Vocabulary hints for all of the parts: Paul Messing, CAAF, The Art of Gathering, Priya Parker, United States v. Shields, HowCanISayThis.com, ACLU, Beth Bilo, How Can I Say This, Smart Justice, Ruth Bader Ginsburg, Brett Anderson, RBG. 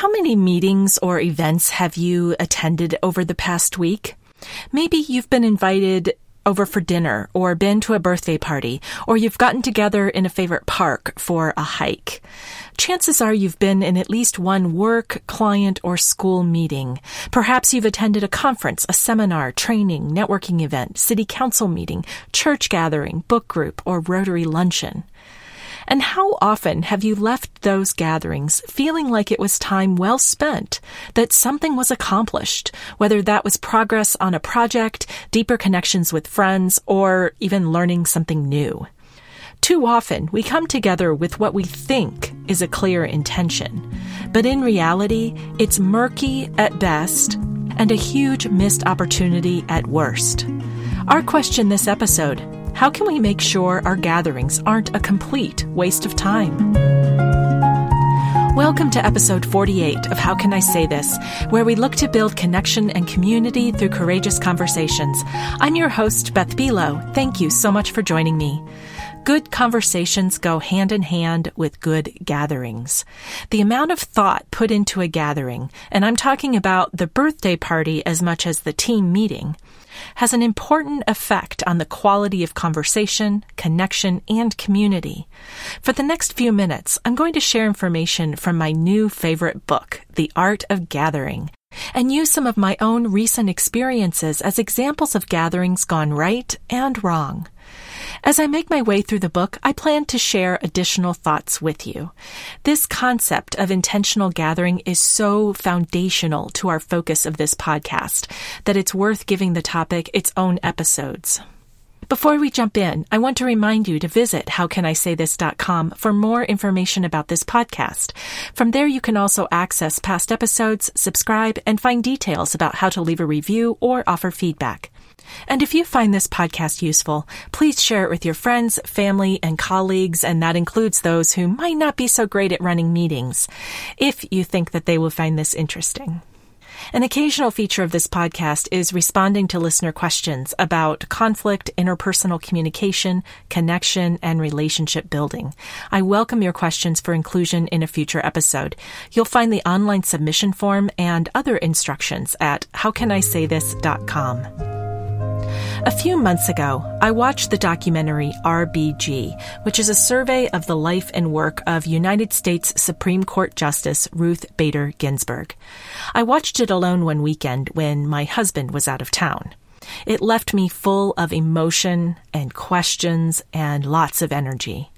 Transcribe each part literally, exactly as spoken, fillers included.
How many meetings or events have you attended over the past week? Maybe you've been invited over for dinner or been to a birthday party, or you've gotten together in a favorite park for a hike. Chances are you've been in at least one work, client, or school meeting. Perhaps you've attended a conference, a seminar, training, networking event, city council meeting, church gathering, book group, or Rotary luncheon. And how often have you left those gatherings feeling like it was time well spent, that something was accomplished, whether that was progress on a project, deeper connections with friends, or even learning something new? Too often, we come together with what we think is a clear intention, but in reality, it's murky at best and a huge missed opportunity at worst. Our question this episode: how can we make sure our gatherings aren't a complete waste of time? Welcome to episode forty-eight of How Can I Say This, where we look to build connection and community through courageous conversations. I'm your host, Beth Bilo. Thank you so much for joining me. Good conversations go hand in hand with good gatherings. The amount of thought put into a gathering, and I'm talking about the birthday party as much as the team meeting, has an important effect on the quality of conversation, connection, and community. For the next few minutes, I'm going to share information from my new favorite book, The Art of Gathering, and use some of my own recent experiences as examples of gatherings gone right and wrong. As I make my way through the book, I plan to share additional thoughts with you. This concept of intentional gathering is so foundational to our focus of this podcast that it's worth giving the topic its own episodes. Before we jump in, I want to remind you to visit how can I say this dot com for more information about this podcast. From there, you can also access past episodes, subscribe, and find details about how to leave a review or offer feedback. And if you find this podcast useful, please share it with your friends, family, and colleagues, and that includes those who might not be so great at running meetings, if you think that they will find this interesting. An occasional feature of this podcast is responding to listener questions about conflict, interpersonal communication, connection, and relationship building. I welcome your questions for inclusion in a future episode. You'll find the online submission form and other instructions at how can I say this dot com. A few months ago, I watched the documentary R B G, which is a survey of the life and work of United States Supreme Court Justice Ruth Bader Ginsburg. I watched it alone one weekend when my husband was out of town. It left me full of emotion and questions and lots of energy.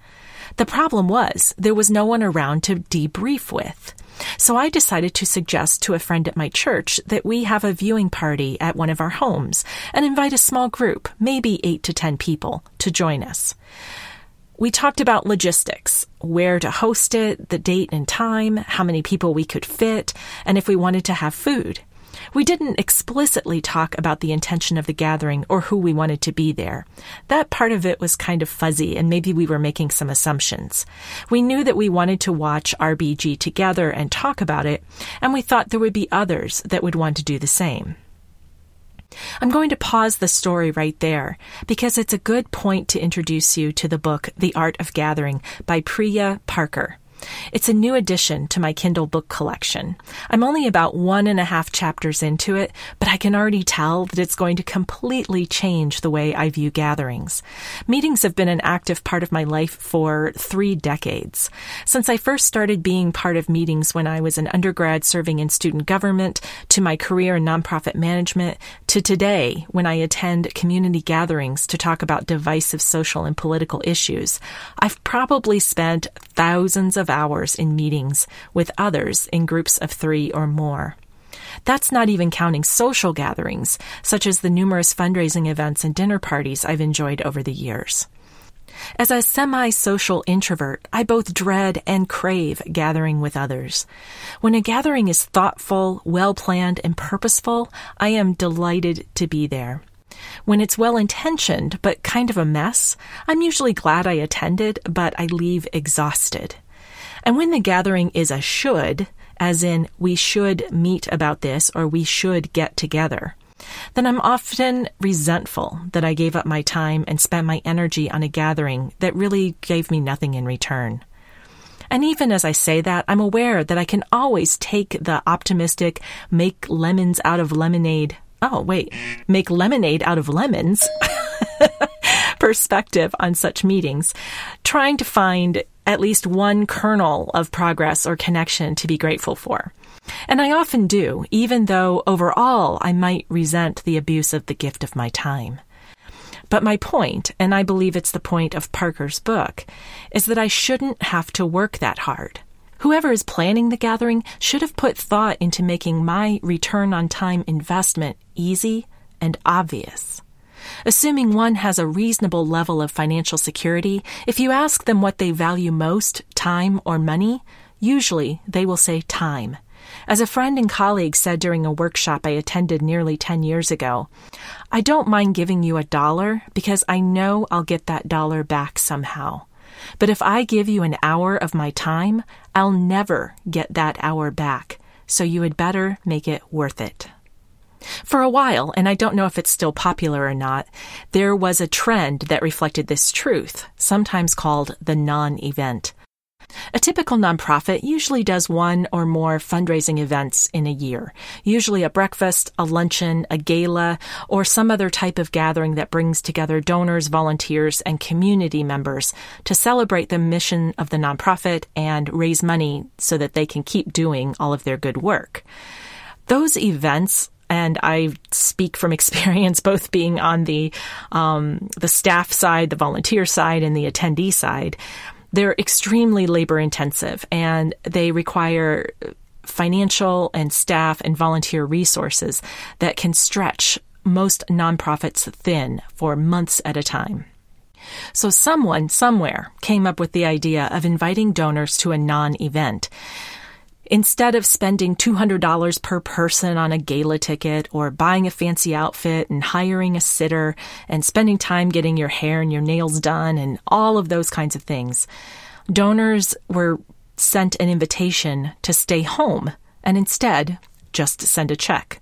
The problem was, there was no one around to debrief with. So I decided to suggest to a friend at my church that we have a viewing party at one of our homes and invite a small group, maybe eight to ten people, to join us. We talked about logistics, where to host it, the date and time, how many people we could fit, and if we wanted to have food. We didn't explicitly talk about the intention of the gathering or who we wanted to be there. That part of it was kind of fuzzy, and maybe we were making some assumptions. We knew that we wanted to watch R B G together and talk about it, and we thought there would be others that would want to do the same. I'm going to pause the story right there because it's a good point to introduce you to the book The Art of Gathering by Priya Parker. It's a new addition to my Kindle book collection. I'm only about one and a half chapters into it, but I can already tell that it's going to completely change the way I view gatherings. Meetings have been an active part of my life for three decades. Since I first started being part of meetings when I was an undergrad serving in student government, to my career in nonprofit management, to today when I attend community gatherings to talk about divisive social and political issues, I've probably spent thousands of hours in meetings with others in groups of three or more. That's not even counting social gatherings, such as the numerous fundraising events and dinner parties I've enjoyed over the years. As a semi-social introvert, I both dread and crave gathering with others. When a gathering is thoughtful, well-planned, and purposeful, I am delighted to be there. When it's well-intentioned but kind of a mess, I'm usually glad I attended, but I leave exhausted. And when the gathering is a should, as in we should meet about this or we should get together, then I'm often resentful that I gave up my time and spent my energy on a gathering that really gave me nothing in return. And even as I say that, I'm aware that I can always take the optimistic, make lemons out of lemonade. Oh, wait, make lemonade out of lemons perspective on such meetings, trying to find at least one kernel of progress or connection to be grateful for. And I often do, even though overall I might resent the abuse of the gift of my time. But my point, and I believe it's the point of Parker's book, is that I shouldn't have to work that hard. Whoever is planning the gathering should have put thought into making my return on time investment easy and obvious. Assuming one has a reasonable level of financial security, if you ask them what they value most, time or money, usually they will say time. As a friend and colleague said during a workshop I attended nearly ten years ago, I don't mind giving you a dollar because I know I'll get that dollar back somehow. But if I give you an hour of my time, I'll never get that hour back, so you had better make it worth it. For a while, and I don't know if it's still popular or not, there was a trend that reflected this truth, sometimes called the non-event. A typical nonprofit usually does one or more fundraising events in a year, usually a breakfast, a luncheon, a gala, or some other type of gathering that brings together donors, volunteers, and community members to celebrate the mission of the nonprofit and raise money so that they can keep doing all of their good work. Those events, and I speak from experience, both being on the um, the staff side, the volunteer side, and the attendee side, they're extremely labor-intensive, and they require financial and staff and volunteer resources that can stretch most nonprofits thin for months at a time. So someone somewhere came up with the idea of inviting donors to a non-event. Instead of spending two hundred dollars per person on a gala ticket or buying a fancy outfit and hiring a sitter and spending time getting your hair and your nails done and all of those kinds of things, donors were sent an invitation to stay home and instead just send a check.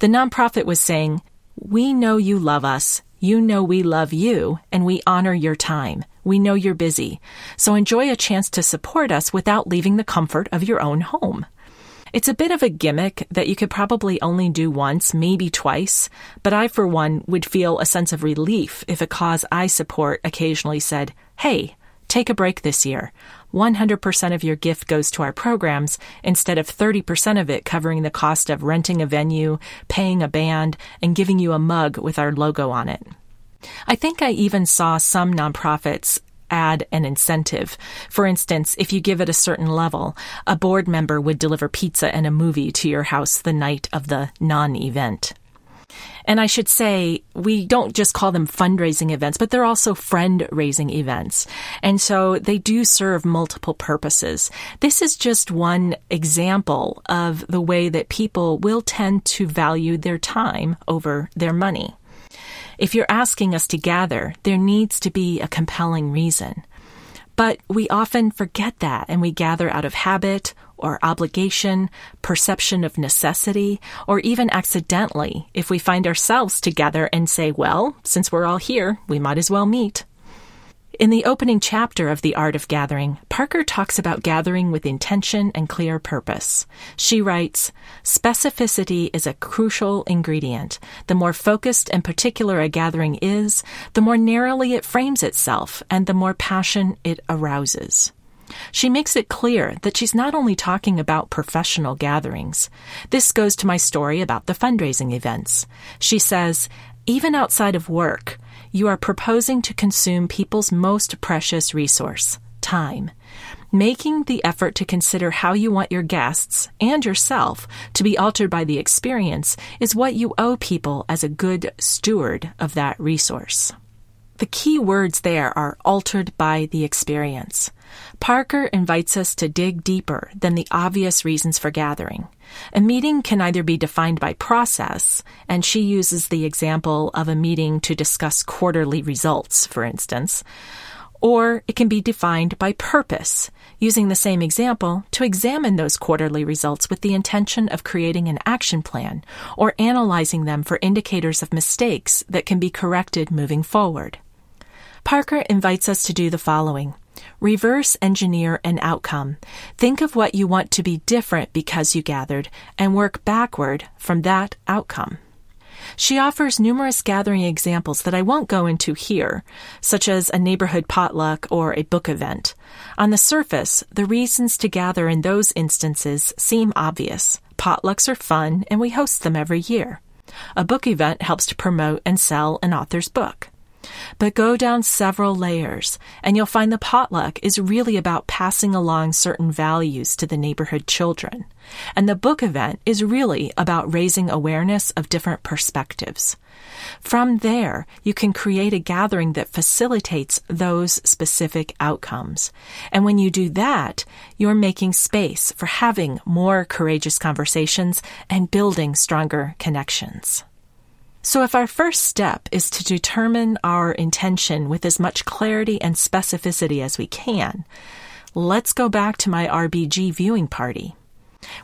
The nonprofit was saying, "We know you love us, you know we love you, and we honor your time. We know you're busy, so enjoy a chance to support us without leaving the comfort of your own home." It's a bit of a gimmick that you could probably only do once, maybe twice, but I, for one, would feel a sense of relief if a cause I support occasionally said, "Hey, take a break this year. one hundred percent of your gift goes to our programs instead of thirty percent of it covering the cost of renting a venue, paying a band, and giving you a mug with our logo on it." I think I even saw some nonprofits add an incentive. For instance, if you give at a certain level, a board member would deliver pizza and a movie to your house the night of the non-event. And I should say, we don't just call them fundraising events, but they're also friend-raising events. And so they do serve multiple purposes. This is just one example of the way that people will tend to value their time over their money. If you're asking us to gather, there needs to be a compelling reason. But we often forget that, and we gather out of habit or obligation, perception of necessity, or even accidentally if we find ourselves together and say, well, since we're all here, we might as well meet. In the opening chapter of The Art of Gathering, Parker talks about gathering with intention and clear purpose. She writes, "Specificity is a crucial ingredient. The more focused and particular a gathering is, the more narrowly it frames itself and the more passion it arouses." She makes it clear that she's not only talking about professional gatherings. This goes to my story about the fundraising events. She says, "Even outside of work, you are proposing to consume people's most precious resource, time. Making the effort to consider how you want your guests and yourself to be altered by the experience is what you owe people as a good steward of that resource." The key words there are altered by the experience. Parker invites us to dig deeper than the obvious reasons for gathering. A meeting can either be defined by process, and she uses the example of a meeting to discuss quarterly results, for instance, or it can be defined by purpose, using the same example to examine those quarterly results with the intention of creating an action plan or analyzing them for indicators of mistakes that can be corrected moving forward. Parker invites us to do the following: Reverse engineer an outcome. Think of what you want to be different because you gathered, and work backward from that outcome. She offers numerous gathering examples that I won't go into here, such as a neighborhood potluck or a book event. On the surface, the reasons to gather in those instances seem obvious. Potlucks are fun, and we host them every year. A book event helps to promote and sell an author's book. But go down several layers, and you'll find the potluck is really about passing along certain values to the neighborhood children. And the book event is really about raising awareness of different perspectives. From there, you can create a gathering that facilitates those specific outcomes. And when you do that, you're making space for having more courageous conversations and building stronger connections. So if our first step is to determine our intention with as much clarity and specificity as we can, let's go back to my R B G viewing party.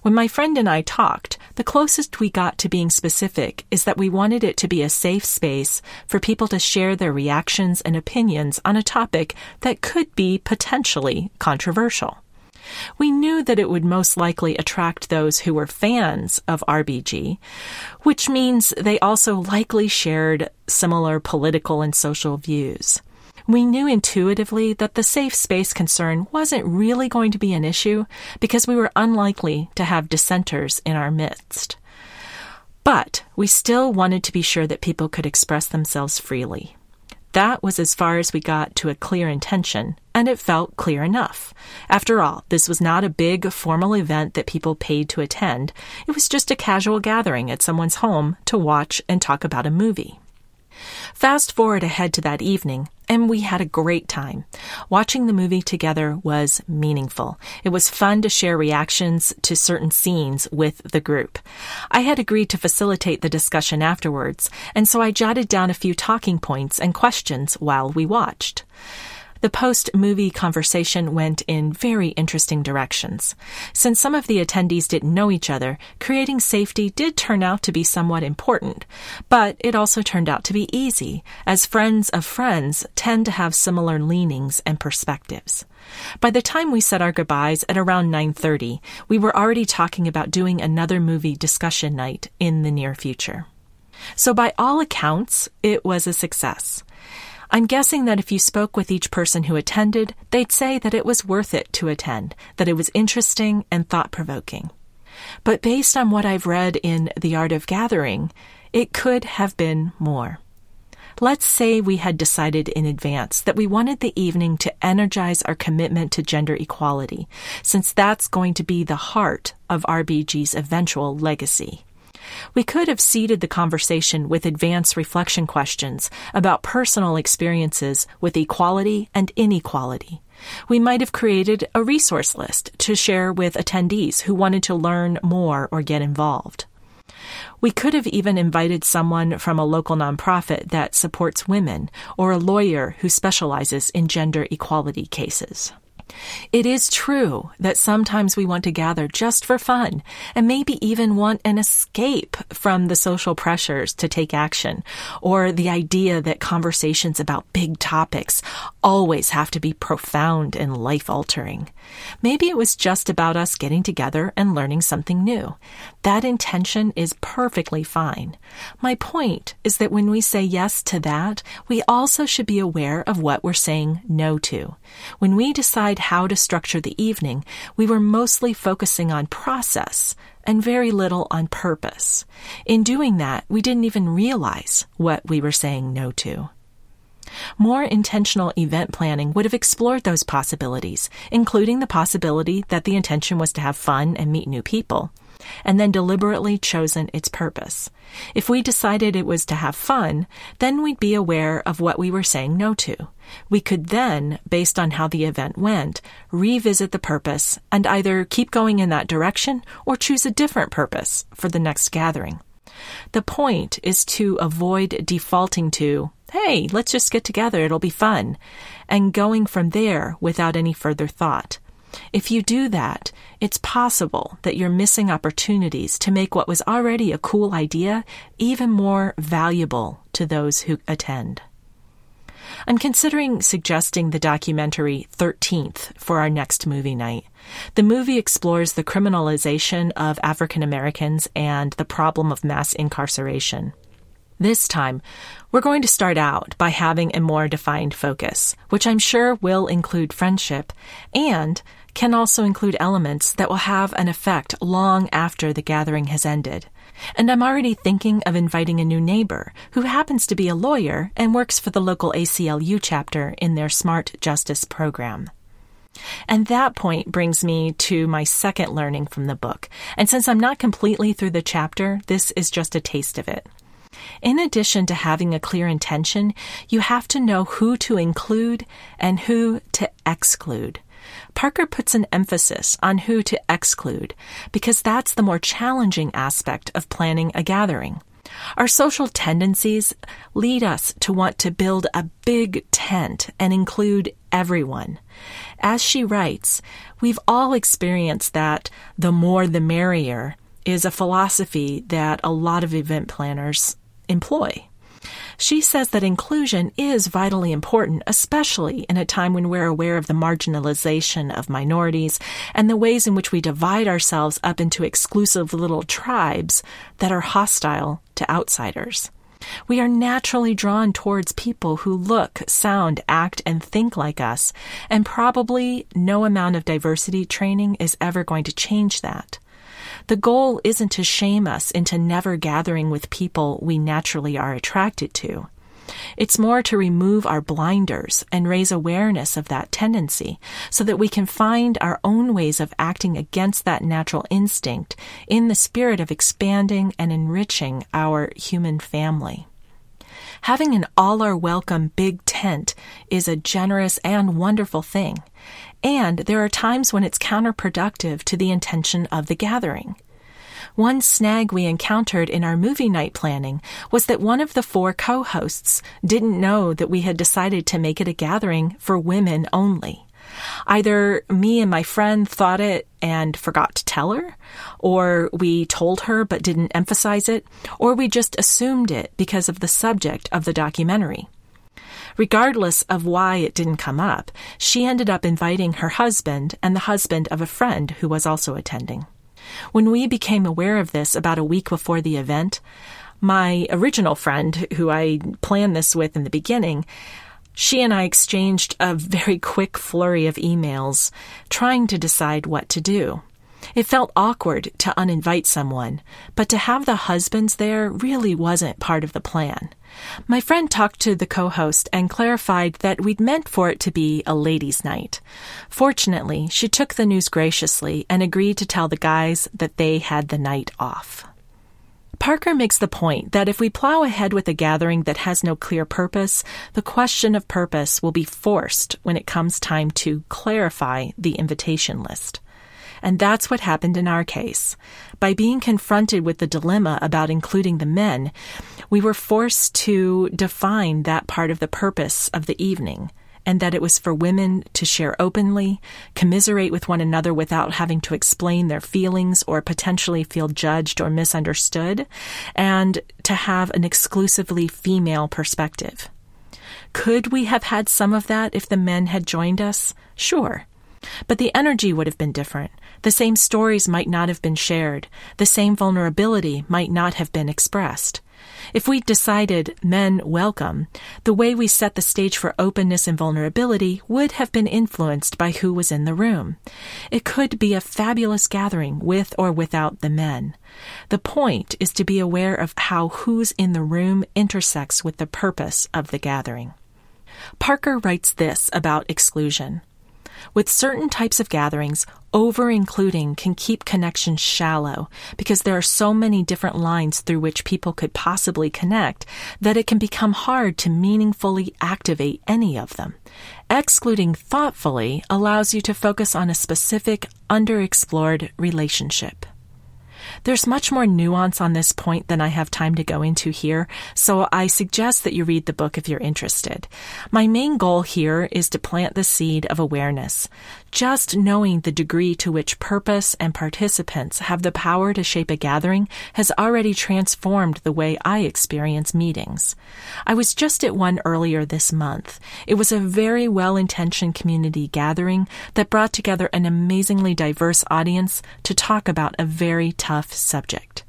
When my friend and I talked, the closest we got to being specific is that we wanted it to be a safe space for people to share their reactions and opinions on a topic that could be potentially controversial. We knew that it would most likely attract those who were fans of R B G, which means they also likely shared similar political and social views. We knew intuitively that the safe space concern wasn't really going to be an issue because we were unlikely to have dissenters in our midst. But we still wanted to be sure that people could express themselves freely. That was as far as we got to a clear intention, and it felt clear enough. After all, this was not a big, formal event that people paid to attend. It was just a casual gathering at someone's home to watch and talk about a movie. Fast forward ahead to that evening, and we had a great time. Watching the movie together was meaningful. It was fun to share reactions to certain scenes with the group. I had agreed to facilitate the discussion afterwards, and so I jotted down a few talking points and questions while we watched. The post-movie conversation went in very interesting directions. Since some of the attendees didn't know each other, creating safety did turn out to be somewhat important, but it also turned out to be easy, as friends of friends tend to have similar leanings and perspectives. By the time we said our goodbyes at around nine thirty, we were already talking about doing another movie discussion night in the near future. So by all accounts, it was a success. I'm guessing that if you spoke with each person who attended, they'd say that it was worth it to attend, that it was interesting and thought-provoking. But based on what I've read in The Art of Gathering, it could have been more. Let's say we had decided in advance that we wanted the evening to energize our commitment to gender equality, since that's going to be the heart of R B G's eventual legacy. We could have seeded the conversation with advanced reflection questions about personal experiences with equality and inequality. We might have created a resource list to share with attendees who wanted to learn more or get involved. We could have even invited someone from a local nonprofit that supports women or a lawyer who specializes in gender equality cases. It is true that sometimes we want to gather just for fun and maybe even want an escape from the social pressures to take action or the idea that conversations about big topics always have to be profound and life-altering. Maybe it was just about us getting together and learning something new. That intention is perfectly fine. My point is that when we say yes to that, we also should be aware of what we're saying no to. When we decide how to structure the evening, we were mostly focusing on process and very little on purpose. In doing that, we didn't even realize what we were saying no to. More intentional event planning would have explored those possibilities, including the possibility that the intention was to have fun and meet new people, and then deliberately chosen its purpose. If we decided it was to have fun, then we'd be aware of what we were saying no to. We could then, based on how the event went, revisit the purpose and either keep going in that direction or choose a different purpose for the next gathering. The point is to avoid defaulting to, hey, let's just get together, it'll be fun, and going from there without any further thought. If you do that, it's possible that you're missing opportunities to make what was already a cool idea even more valuable to those who attend. I'm considering suggesting the documentary thirteenth for our next movie night. The movie explores the criminalization of African Americans and the problem of mass incarceration. This time, we're going to start out by having a more defined focus, which I'm sure will include friendship and can also include elements that will have an effect long after the gathering has ended. And I'm already thinking of inviting a new neighbor who happens to be a lawyer and works for the local A C L U chapter in their Smart Justice program. And that point brings me to my second learning from the book. And since I'm not completely through the chapter, this is just a taste of it. In addition to having a clear intention, you have to know who to include and who to exclude. Parker puts an emphasis on who to exclude because that's the more challenging aspect of planning a gathering. Our social tendencies lead us to want to build a big tent and include everyone. As she writes, we've all experienced that the more the merrier is a philosophy that a lot of event planners employ. She says that inclusion is vitally important, especially in a time when we're aware of the marginalization of minorities and the ways in which we divide ourselves up into exclusive little tribes that are hostile to outsiders. We are naturally drawn towards people who look, sound, act, and think like us, and probably no amount of diversity training is ever going to change that. The goal isn't to shame us into never gathering with people we naturally are attracted to. It's more to remove our blinders and raise awareness of that tendency so that we can find our own ways of acting against that natural instinct in the spirit of expanding and enriching our human family. Having an all-are-welcome big tent is a generous and wonderful thing, and there are times when it's counterproductive to the intention of the gathering. One snag we encountered in our movie night planning was that one of the four co-hosts didn't know that we had decided to make it a gathering for women only. Either me and my friend thought it and forgot to tell her, or we told her but didn't emphasize it, or we just assumed it because of the subject of the documentary. Regardless of why it didn't come up, she ended up inviting her husband and the husband of a friend who was also attending. When we became aware of this about a week before the event, my original friend, who I planned this with in the beginning, she and I exchanged a very quick flurry of emails, trying to decide what to do. It felt awkward to uninvite someone, but to have the husbands there really wasn't part of the plan. My friend talked to the co-host and clarified that we'd meant for it to be a ladies' night. Fortunately, she took the news graciously and agreed to tell the guys that they had the night off. Parker makes the point that if we plow ahead with a gathering that has no clear purpose, the question of purpose will be forced when it comes time to clarify the invitation list. And that's what happened in our case. By being confronted with the dilemma about including the men, we were forced to define that part of the purpose of the evening, and that it was for women to share openly, commiserate with one another without having to explain their feelings or potentially feel judged or misunderstood, and to have an exclusively female perspective. Could we have had some of that if the men had joined us? Sure. But the energy would have been different. The same stories might not have been shared. The same vulnerability might not have been expressed. If we decided men welcome, the way we set the stage for openness and vulnerability would have been influenced by who was in the room. It could be a fabulous gathering with or without the men. The point is to be aware of how who's in the room intersects with the purpose of the gathering. Parker writes this about exclusion. With certain types of gatherings, over-including can keep connections shallow because there are so many different lines through which people could possibly connect that it can become hard to meaningfully activate any of them. Excluding thoughtfully allows you to focus on a specific, underexplored relationship. There's much more nuance on this point than I have time to go into here, so I suggest that you read the book if you're interested. My main goal here is to plant the seed of awareness. Just knowing the degree to which purpose and participants have the power to shape a gathering has already transformed the way I experience meetings. I was just at one earlier this month. It was a very well-intentioned community gathering that brought together an amazingly diverse audience to talk about a very tough subject.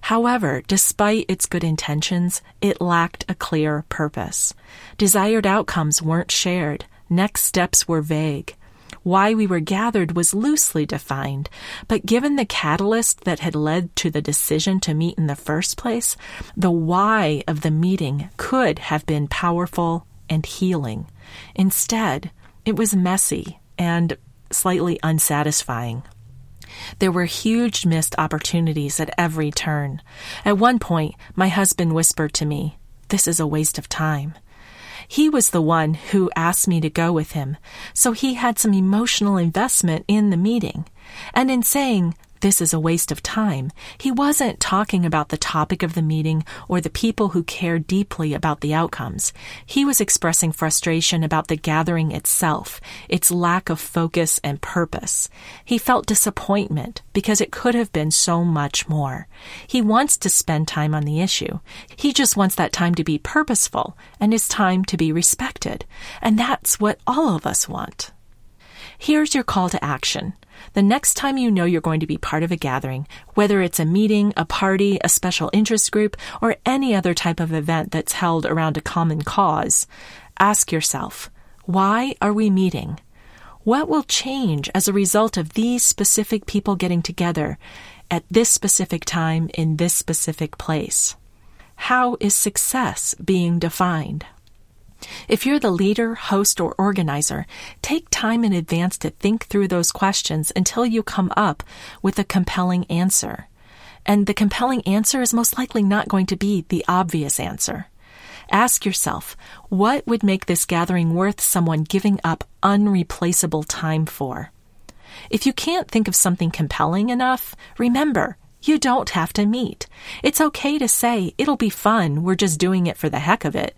However, despite its good intentions, it lacked a clear purpose. Desired outcomes weren't shared. Next steps were vague. Why we were gathered was loosely defined, but given the catalyst that had led to the decision to meet in the first place, the why of the meeting could have been powerful and healing. Instead, it was messy and slightly unsatisfying. There were huge missed opportunities at every turn. At one point, my husband whispered to me, "This is a waste of time." He was the one who asked me to go with him, so he had some emotional investment in the meeting. And in saying, "This is a waste of time," he wasn't talking about the topic of the meeting or the people who cared deeply about the outcomes. He was expressing frustration about the gathering itself, its lack of focus and purpose. He felt disappointment because it could have been so much more. He wants to spend time on the issue. He just wants that time to be purposeful and his time to be respected. And that's what all of us want. Here's your call to action. The next time you know you're going to be part of a gathering, whether it's a meeting, a party, a special interest group, or any other type of event that's held around a common cause, ask yourself, why are we meeting? What will change as a result of these specific people getting together at this specific time in this specific place? How is success being defined? If you're the leader, host, or organizer, take time in advance to think through those questions until you come up with a compelling answer. And the compelling answer is most likely not going to be the obvious answer. Ask yourself, what would make this gathering worth someone giving up unreplaceable time for? If you can't think of something compelling enough, remember, you don't have to meet. It's okay to say, "It'll be fun, we're just doing it for the heck of it."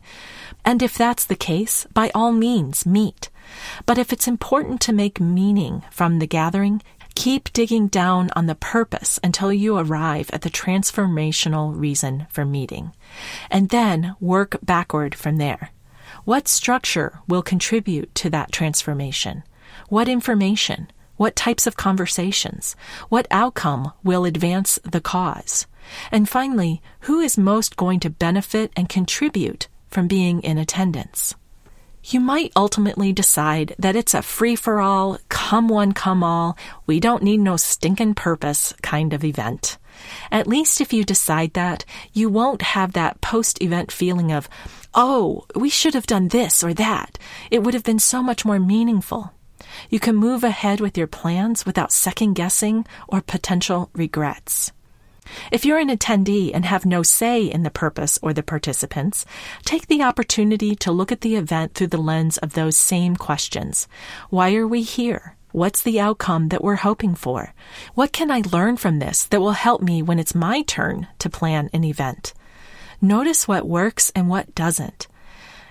And if that's the case, by all means, meet. But if it's important to make meaning from the gathering, keep digging down on the purpose until you arrive at the transformational reason for meeting. And then work backward from there. What structure will contribute to that transformation? What information? What types of conversations? What outcome will advance the cause? And finally, who is most going to benefit and contribute from being in attendance? You might ultimately decide that it's a free-for-all, come one, come all, we don't need no stinking purpose kind of event. At least if you decide that, you won't have that post-event feeling of, "Oh, we should have done this or that. It would have been so much more meaningful." You can move ahead with your plans without second-guessing or potential regrets. If you're an attendee and have no say in the purpose or the participants, take the opportunity to look at the event through the lens of those same questions. Why are we here? What's the outcome that we're hoping for? What can I learn from this that will help me when it's my turn to plan an event? Notice what works and what doesn't.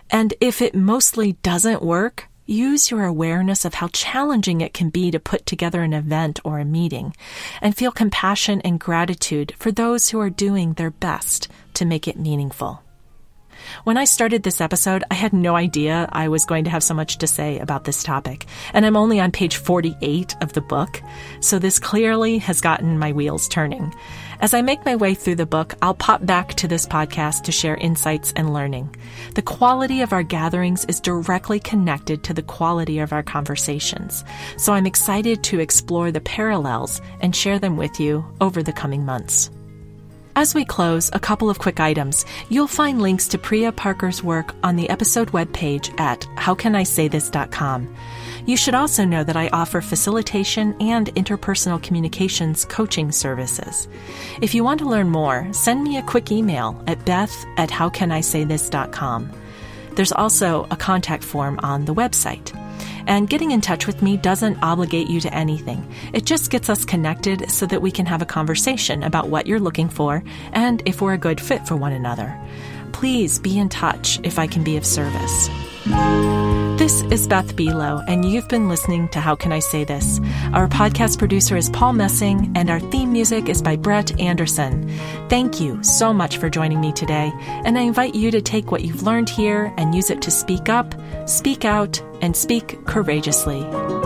And if it mostly doesn't work, use your awareness of how challenging it can be to put together an event or a meeting, and feel compassion and gratitude for those who are doing their best to make it meaningful. When I started this episode, I had no idea I was going to have so much to say about this topic, and I'm only on page forty-eight of the book, so this clearly has gotten my wheels turning. As I make my way through the book, I'll pop back to this podcast to share insights and learning. The quality of our gatherings is directly connected to the quality of our conversations, so I'm excited to explore the parallels and share them with you over the coming months. As we close, a couple of quick items. You'll find links to Priya Parker's work on the episode webpage at how can I say this dot com. You should also know that I offer facilitation and interpersonal communications coaching services. If you want to learn more, send me a quick email at beth at how can I say this dot com. There's also a contact form on the website. And getting in touch with me doesn't obligate you to anything. It just gets us connected so that we can have a conversation about what you're looking for and if we're a good fit for one another. Please be in touch if I can be of service. This is Beth Bilo, and you've been listening to How Can I Say This? Our podcast producer is Paul Messing, and our theme music is by Brett Anderson. Thank you so much for joining me today, and I invite you to take what you've learned here and use it to speak up, speak out, and speak courageously.